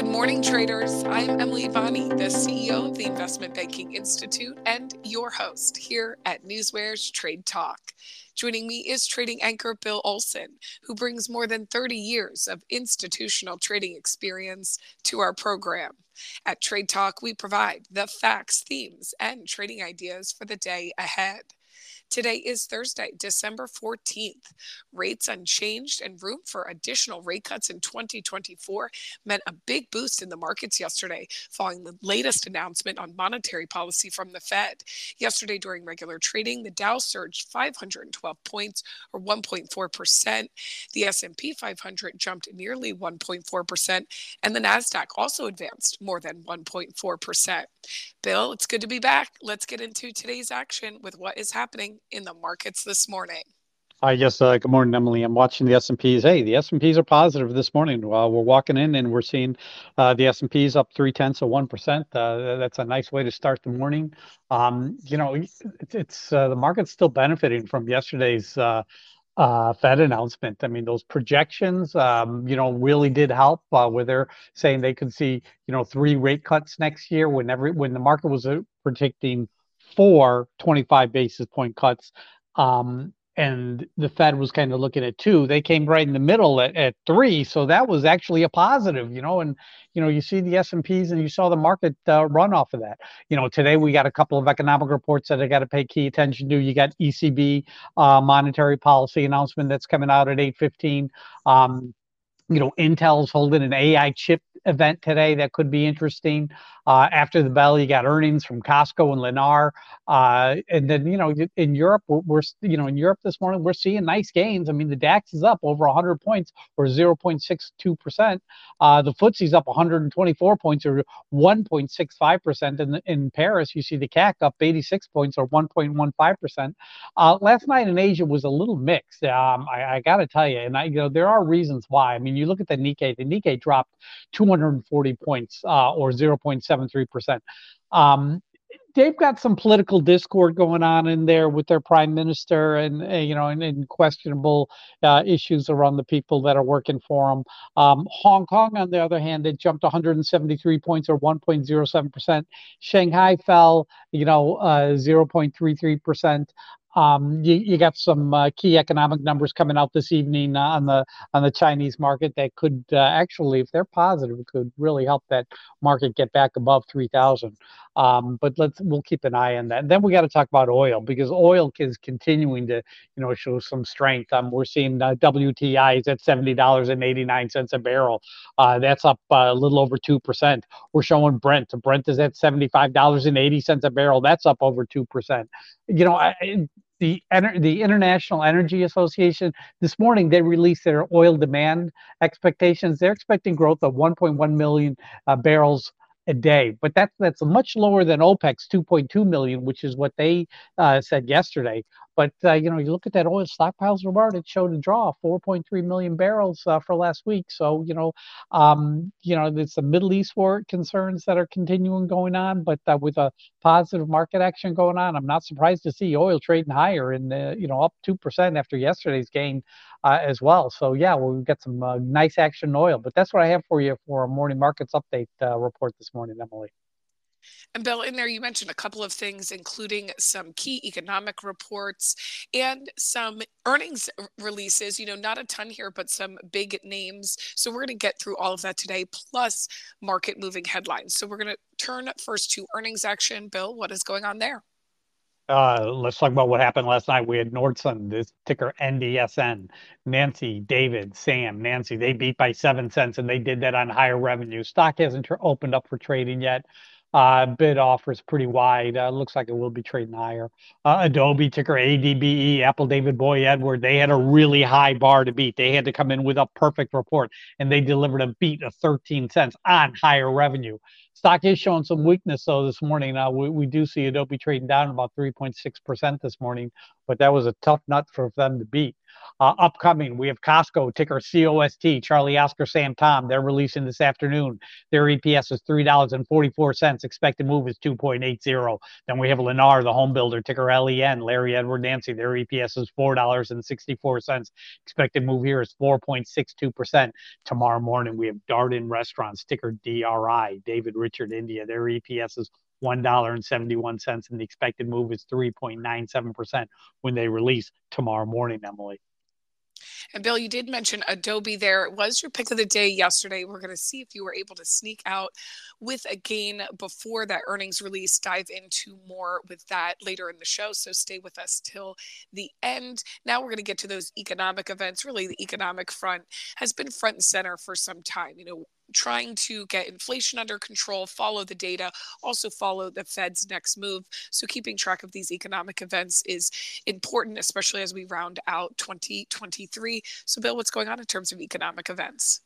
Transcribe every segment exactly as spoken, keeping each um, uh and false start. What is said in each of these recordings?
Good morning, traders. I'm Emily Vani, the C E O of the Investment Banking Institute and your host here at NewsWare's Trade Talk. Joining me is trading anchor Bill Olson, who brings more than thirty years of institutional trading experience to our program. At Trade Talk, we provide the facts, themes, and trading ideas for the day ahead. Today is Thursday, December fourteenth. Rates unchanged and room for additional rate cuts in twenty twenty-four meant a big boost in the markets yesterday, following the latest announcement on monetary policy from the Fed. Yesterday, during regular trading, the Dow surged five hundred twelve points, or one point four percent. The S and P five hundred jumped nearly one point four percent, and the NASDAQ also advanced more than one point four percent. Bill, it's good to be back. Let's get into today's action with what is happening in the markets this morning. Hi, yes. Uh, good morning, Emily. I'm watching the S and Ps. Hey, the S and Ps are positive this morning. Uh, we're walking in and we're seeing uh, the S and Ps up three-tenths of one percent. Uh, that's a nice way to start the morning. Um, you know, it's, it's uh, the market's still benefiting from yesterday's uh, Uh, Fed announcement. I mean, those projections, um, you know, really did help uh, where they're saying they could see, you know, three rate cuts next year. When every, when the market was predicting four twenty-five basis point cuts, um, and the Fed was kind of looking at two, they came right in the middle at, at three. So that was actually a positive, you know, and, you know, you see the S and Ps and you saw the market uh, run off of that. You know, today we got a couple of economic reports that I got to pay key attention to. You got E C B uh, monetary policy announcement that's coming out at eight fifteen. Um, you know, Intel's holding an A I chip event today that could be interesting. Uh, after the bell, you got earnings from Costco and Lennar, uh, and then you know in Europe, we're, we're you know in Europe this morning we're seeing nice gains. I mean, the DAX is up over one hundred points or zero point six two percent. Uh, the F T S E's up one hundred twenty-four points or one point six five percent. In in Paris, you see the C A C up eighty-six points or one point one five percent. Uh, last night in Asia was a little mixed. Um, I, I got to tell you, and I you know there are reasons why. I mean, you look at the Nikkei. The Nikkei dropped two hundred forty points uh, or zero point seven three percent. Um, they've got some political discord going on in there with their prime minister and, uh, you know, and, and questionable uh, issues around the people that are working for them. Um, Hong Kong, on the other hand, it jumped one hundred seventy-three points or one point zero seven percent. Shanghai fell, you know, uh, zero point three three percent. Um, you, you got some uh, key economic numbers coming out this evening uh, on the on the Chinese market that could uh, actually, if they're positive, could really help that market get back above three thousand. Um, but let's we'll keep an eye on that. And then we got to talk about oil, because oil is continuing to you know show some strength. Um, we're seeing uh, W T I is at seventy dollars and eighty-nine cents a barrel. Uh, that's up uh, a little over two percent. We're showing Brent. Brent is at seventy-five dollars and eighty cents a barrel. That's up over two percent. You know. I, it, The, the International Energy Association, this morning they released their oil demand expectations. They're expecting growth of one point one million uh, barrels a day, but that's that's much lower than OPEC's two point two million, which is what they uh, said yesterday. But uh, you know, you look at that oil stockpiles report; it showed a draw, four point three million barrels uh, for last week. So you know, um, you know, there's the Middle East war concerns that are continuing going on. But uh, with a positive market action going on, I'm not surprised to see oil trading higher and uh, you know up two percent after yesterday's gain uh, as well. So yeah, well, we've got some uh, nice action in oil. But that's what I have for you for a morning markets update uh, report this morning. Morning, Emily. And Bill, in there you mentioned a couple of things, including some key economic reports and some earnings releases. You know, not a ton here, but some big names. So we're going to get through all of that today, plus market moving headlines. So we're going to turn first to earnings action. Bill, what is going on there? Uh, let's talk about what happened last night. We had Nordson, this ticker N D S N, Nancy, David, Sam, Nancy. They beat by seven cents, and they did that on higher revenue. Stock hasn't tr- opened up for trading yet. Uh, bid offers pretty wide. Uh, looks like it will be trading higher. Uh, Adobe, ticker A D B E, Apple, David, Boy, Edward. They had a really high bar to beat. They had to come in with a perfect report, and they delivered a beat of thirteen cents on higher revenue. Stock is showing some weakness, though, this morning. Uh, we, we do see Adobe trading down about three point six percent this morning, but that was a tough nut for them to beat. Uh, upcoming, we have Costco, ticker C O S T, Charlie Oscar Sam Tom. They're releasing this afternoon. Their E P S is three dollars and forty-four cents. Expected move is two point eight zero. Then we have Lennar, the home builder, ticker L E N, Larry Edward Nancy. Their E P S is four dollars and sixty-four cents. Expected move here is four point six two percent. Tomorrow morning, we have Darden Restaurants, ticker D R I, David Richard India. Their E P S is one dollar and seventy-one cents, and the expected move is three point nine seven percent when they release tomorrow morning, Emily. And Bill, you did mention Adobe there. It was your pick of the day yesterday. We're going to see if you were able to sneak out with a gain before that earnings release. Dive into more with that later in the show, so stay with us till the end. Now we're going to get to those economic events. Really, the economic front has been front and center for some time. You know, trying to get inflation under control, follow the data, also follow the Fed's next move. So keeping track of these economic events is important, especially as we round out twenty twenty-three. So Bill, what's going on in terms of economic events?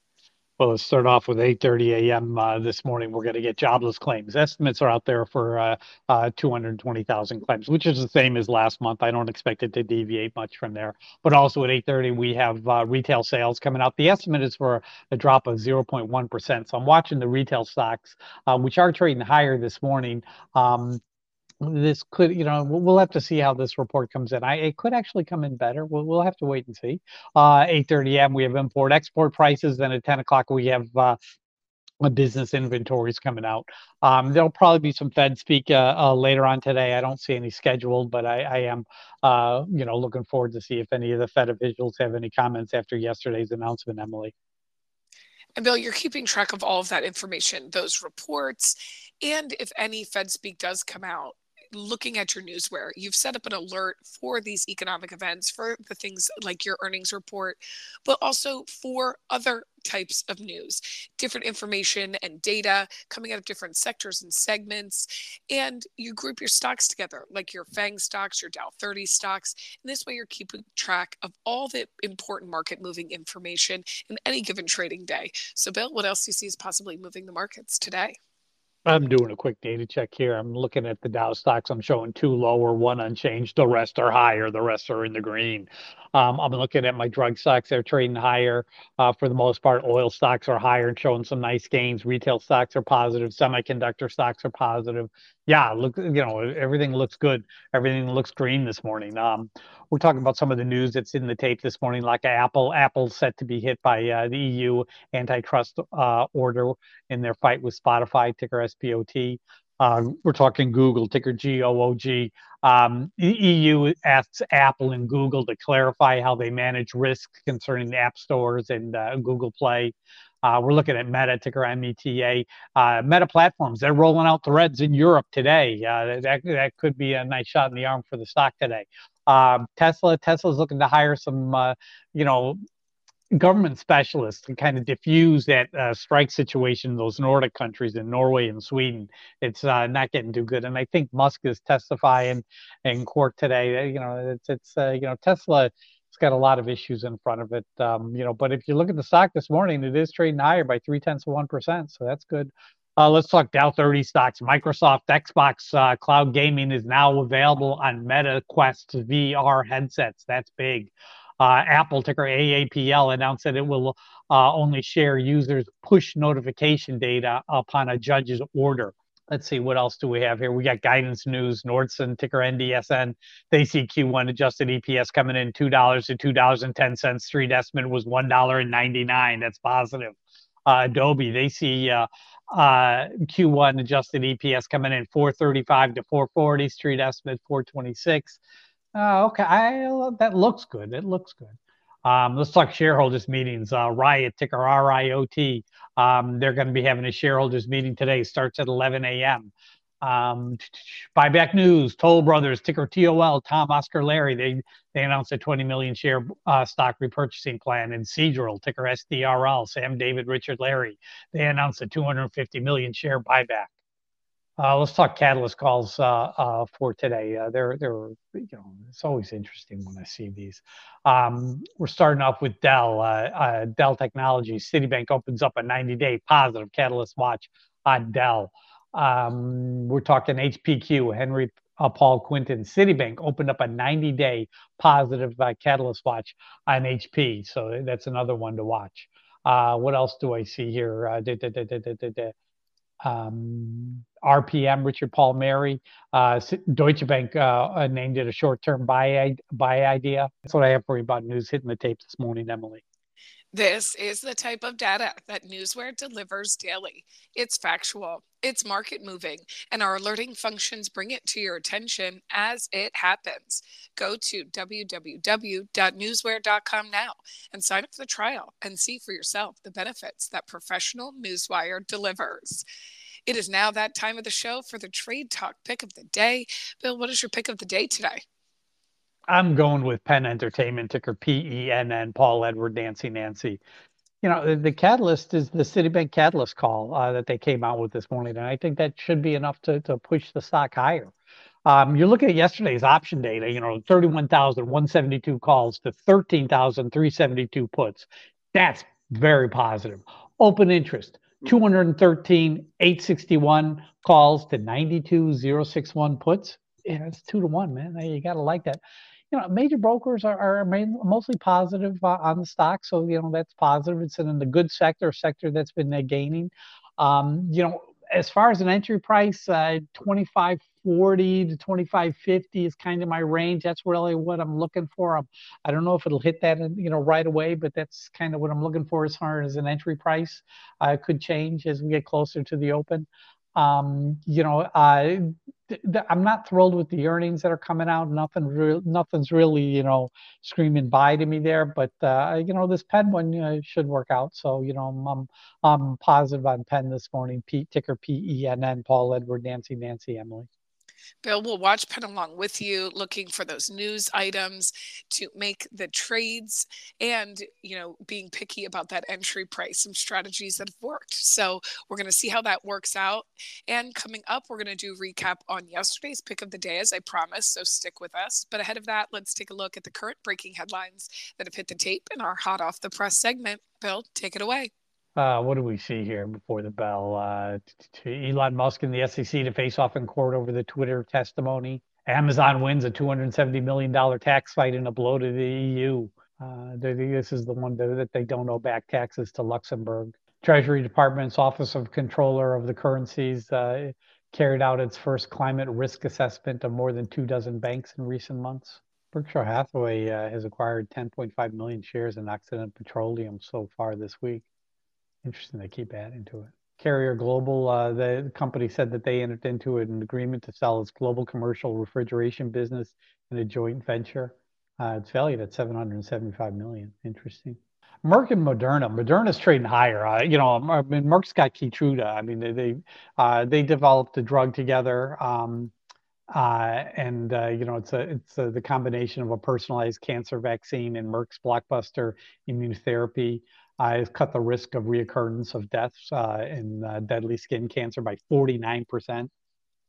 Well, let's start off with eight thirty a m Uh, this morning, we're going to get jobless claims. Estimates are out there for uh, uh, two hundred twenty thousand claims, which is the same as last month. I don't expect it to deviate much from there. But also at eight thirty, we have uh, retail sales coming out. The estimate is for a drop of zero point one percent. So I'm watching the retail stocks, uh, which are trading higher this morning. Um, This could, you know, we'll have to see how this report comes in. I, it could actually come in better. We'll, we'll have to wait and see. Uh, eight thirty a m we have import-export prices. Then at ten o'clock, we have uh, business inventories coming out. Um, there'll probably be some Fed speak uh, uh, later on today. I don't see any scheduled, but I, I am, uh, you know, looking forward to see if any of the Fed officials have any comments after yesterday's announcement, Emily. And Bill, you're keeping track of all of that information, those reports, and if any Fed speak does come out, looking at your NewsWare, you've set up an alert for these economic events, for the things like your earnings report, but also for other types of news, different information and data coming out of different sectors and segments. And you group your stocks together, like your FANG stocks, your Dow thirty stocks. And this way you're keeping track of all the important market moving information in any given trading day. So Bill, what else do you see is possibly moving the markets today? I'm doing a quick data check here. I'm looking at the Dow stocks. I'm showing two lower, one unchanged. The rest are higher. The rest are in the green. Um, I'm looking at my drug stocks. They're trading higher uh, for the most part. Oil stocks are higher and showing some nice gains. Retail stocks are positive. Semiconductor stocks are positive. Yeah, look, you know, everything looks good. Everything looks green this morning. Um, we're talking about some of the news that's in the tape this morning, like Apple. Apple's set to be hit by uh, the E U antitrust uh, order in their fight with Spotify, ticker S P O T. Uh, we're talking Google, ticker G O O G. Um, the E U asks Apple and Google to clarify how they manage risk concerning the app stores and uh, Google Play. Uh, we're looking at Meta, ticker M E T A. Uh, Meta Platforms, they're rolling out Threads in Europe today. Uh, that, that could be a nice shot in the arm for the stock today. Um, Tesla, Tesla's looking to hire some, uh, you know, government specialists to kind of diffuse that uh, strike situation in those Nordic countries, in Norway and Sweden. It's uh, not getting too good. And I think Musk is testifying in court today. You know, it's, it's uh, you know, Tesla... It's got a lot of issues in front of it, um, you know, but if you look at the stock this morning, it is trading higher by three tenths of one percent. So that's good. Uh, let's talk Dow thirty stocks. Microsoft, Xbox, uh, cloud gaming is now available on Meta Quest V R headsets. That's big. Uh, Apple, ticker A A P L, announced that it will uh, only share users' push notification data upon a judge's order. Let's see, what else do we have here? We got guidance news, Nordson, ticker N D S N. They see Q one adjusted E P S coming in two dollars to two dollars and ten cents. Street estimate was one dollar and ninety-nine cents. That's positive. Uh, Adobe, they see uh, uh, Q one adjusted E P S coming in four thirty-five to four forty. Street estimate four twenty-six. Uh, okay, I, that looks good. It looks good. Um, let's talk shareholders meetings. Uh, Riot, ticker R I O T. Um, they're going to be having a shareholders meeting today. Starts at eleven a m Um, buyback news. Toll Brothers, ticker T O L. Tom, Oscar, Larry. They they announced a twenty million share uh, stock repurchasing plan. And Seadrill, ticker S D R L. Sam, David, Richard, Larry. They announced a two hundred fifty million share buyback. Uh, let's talk catalyst calls uh, uh, for today. Uh, they're, they're, you know, it's always interesting when I see these. Um, we're starting off with Dell, uh, uh, Dell Technologies. Citibank opens up a ninety-day positive catalyst watch on Dell. Um, we're talking H P Q, Henry uh, Paul Quinton, Citibank opened up a ninety-day positive uh, catalyst watch on H P. So that's another one to watch. Uh, what else do I see here? Uh, da, da, da, da, da, da. Um, R P M, Richard Paul Mary, uh, Deutsche Bank uh, named it a short-term buy, buy idea. That's what I have for you about news hitting the tape this morning, Emily. This is the type of data that NewsWare delivers daily. It's factual, it's market moving, and our alerting functions bring it to your attention as it happens. Go to w w w dot newsware dot com now and sign up for the trial and see for yourself the benefits that professional Newswire delivers. It is now that time of the show for the Trade Talk pick of the day. Bill, what is your pick of the day today? I'm going with Penn Entertainment, ticker P E N N, Paul Edward Nancy Nancy. You know, the, the catalyst is the Citibank catalyst call uh, that they came out with this morning, and I think that should be enough to, to push the stock higher. Um, you're looking at yesterday's option data, you know, thirty-one thousand one hundred seventy-two calls to thirteen thousand three hundred seventy-two puts. That's very positive. Open interest, two hundred thirteen thousand eight hundred sixty-one calls to ninety-two thousand sixty-one puts. Yeah, it's two to one, man. You got to like that. You know, major brokers are, are main, mostly positive uh, on the stock. So, you know, that's positive. It's in the good sector, sector that's been uh, gaining. Um, you know, as far as an entry price, uh, twenty-five forty to twenty-five fifty is kind of my range. That's really what I'm looking for. I'm, I don't know if it'll hit that, you know, right away, but that's kind of what I'm looking for as far as an entry price. Uh, it could change as we get closer to the open. Um, you know, uh, th- th- I'm not thrilled with the earnings that are coming out. Nothing, re- nothing's really, you know, screaming buy to me there. But uh, you know, this Penn one uh, should work out. So you know, I'm, I'm I'm positive on Penn this morning. P- ticker P E N N. Paul Edward Nancy Nancy Emily. Bill will watch Penn along with you, looking for those news items to make the trades and, you know, being picky about that entry price, some strategies that have worked. So we're going to see how that works out. And coming up, we're going to do recap on yesterday's pick of the day, as I promised. So stick with us. But ahead of that, let's take a look at the current breaking headlines that have hit the tape in our hot off the press segment. Bill, take it away. Uh, what do we see here before the bell? Uh, to Elon Musk and the S E C to face off in court over the Twitter testimony. Amazon wins a two hundred seventy million dollars tax fight in a blow to the E U. Uh, this is the one that they don't owe back taxes to Luxembourg. Treasury Department's Office of Controller of the Currencies uh, carried out its first climate risk assessment of more than two dozen banks in recent months. Berkshire Hathaway uh, has acquired ten point five million shares in Occidental Petroleum so far this week. Interesting, they keep adding to it. Carrier Global, uh, the company said that they entered into an agreement to sell its global commercial refrigeration business in a joint venture. Uh, it's valued at seven hundred seventy-five million dollars. Interesting. Merck and Moderna. Moderna's trading higher. Uh, you know, I mean, Merck's got Keytruda. I mean, they they, uh, they developed the drug together. Um, Uh, and, uh, you know, it's a, it's a, the combination of a personalized cancer vaccine and Merck's blockbuster immunotherapy uh, has cut the risk of reoccurrence of deaths uh, in uh, deadly skin cancer by forty-nine percent.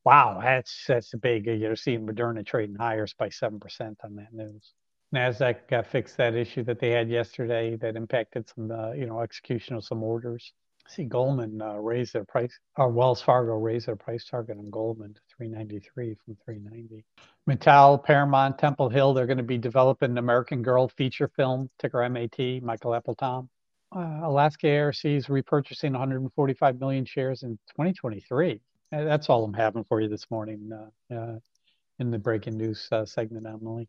Wow, that's that's big. You're seeing Moderna trading higher by seven percent on that news. NASDAQ uh, fixed that issue that they had yesterday that impacted some, uh, you know, execution of some orders. I see Goldman uh, raised their price, or Wells Fargo raised their price target on Goldman to three ninety-three from three ninety. Mattel, Paramount, Temple Hill, they're going to be developing an American Girl feature film, ticker M A T, Michael Appleton. Uh, Alaska A R C is repurchasing one hundred forty-five million shares in twenty twenty-three. And that's all I'm having for you this morning uh, uh, in the breaking news uh, segment, Emily.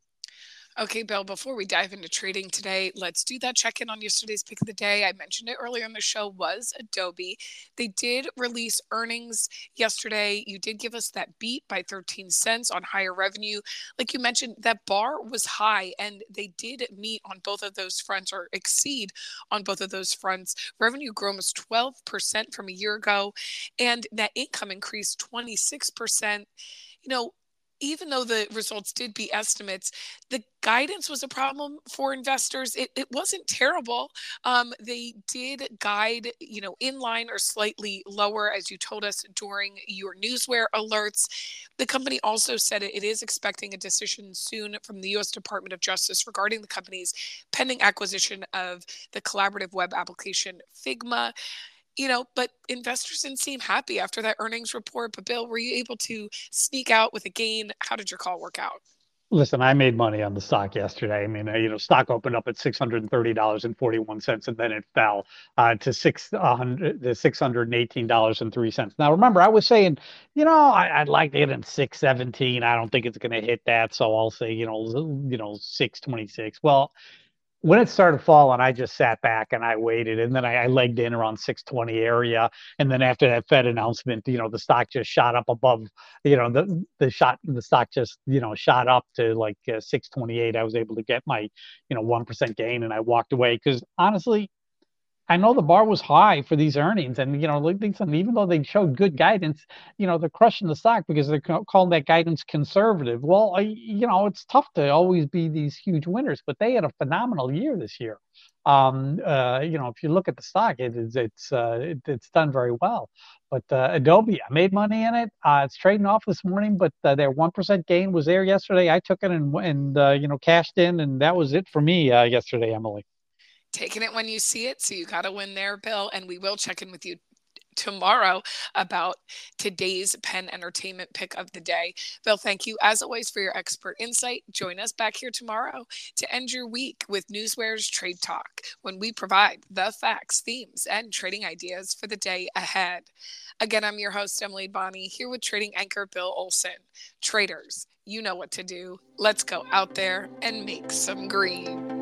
Okay, Bill, before we dive into trading today, let's do that check-in on yesterday's pick of the day. I mentioned it earlier in the show was Adobe. They did release earnings yesterday. You did give us that beat by thirteen cents on higher revenue. Like you mentioned, that bar was high, and they did meet on both of those fronts or exceed on both of those fronts. Revenue grew almost twelve percent from a year ago, and net income increased twenty-six percent. You know, even though the results did beat estimates, the guidance was a problem for investors. It, it wasn't terrible. Um, they did guide, you know, in line or slightly lower, as you told us during your NewsWare alerts. The company also said it, it is expecting a decision soon from the U S Department of Justice regarding the company's pending acquisition of the collaborative web application Figma. you know, but investors didn't seem happy after that earnings report. But Bill, were you able to sneak out with a gain? How did your call work out? Listen, I made money on the stock yesterday. I mean, you know, stock opened up at six hundred thirty dollars and forty-one cents, and then it fell uh, to six hundred to six hundred eighteen dollars and three cents. Now, remember, I was saying, you know, I, I'd like to get in six seventeen. I don't think it's going to hit that, so I'll say, you know, you know, six twenty-six. Well, when it started falling, I just sat back and I waited, and then I, I legged in around six twenty area, and then after that Fed announcement, you know, the stock just shot up above, you know, the the shot the stock just you know shot up to like uh, six twenty-eight. I was able to get my you know one percent gain, and I walked away because honestly, I know the bar was high for these earnings, and you know, like even though they showed good guidance, you know, they're crushing the stock because they're calling that guidance conservative. Well, I, you know, it's tough to always be these huge winners, but they had a phenomenal year this year. Um, uh, you know, if you look at the stock, it is it's uh, it, it's done very well. But uh, Adobe, I made money in it. Uh, it's trading off this morning, but uh, their one percent gain was there yesterday. I took it and and uh, you know cashed in, and that was it for me uh, yesterday, Emily. Taking it when you see it. So you got to win there, Bill. And we will check in with you tomorrow about today's Penn Entertainment pick of the day. Bill, thank you as always for your expert insight. Join us back here tomorrow to end your week with NewsWare's Trade Talk, when we provide the facts, themes, and trading ideas for the day ahead. Again, I'm your host, Emily Vani, here with trading anchor Bill Olson. Traders, you know what to do. Let's go out there and make some green.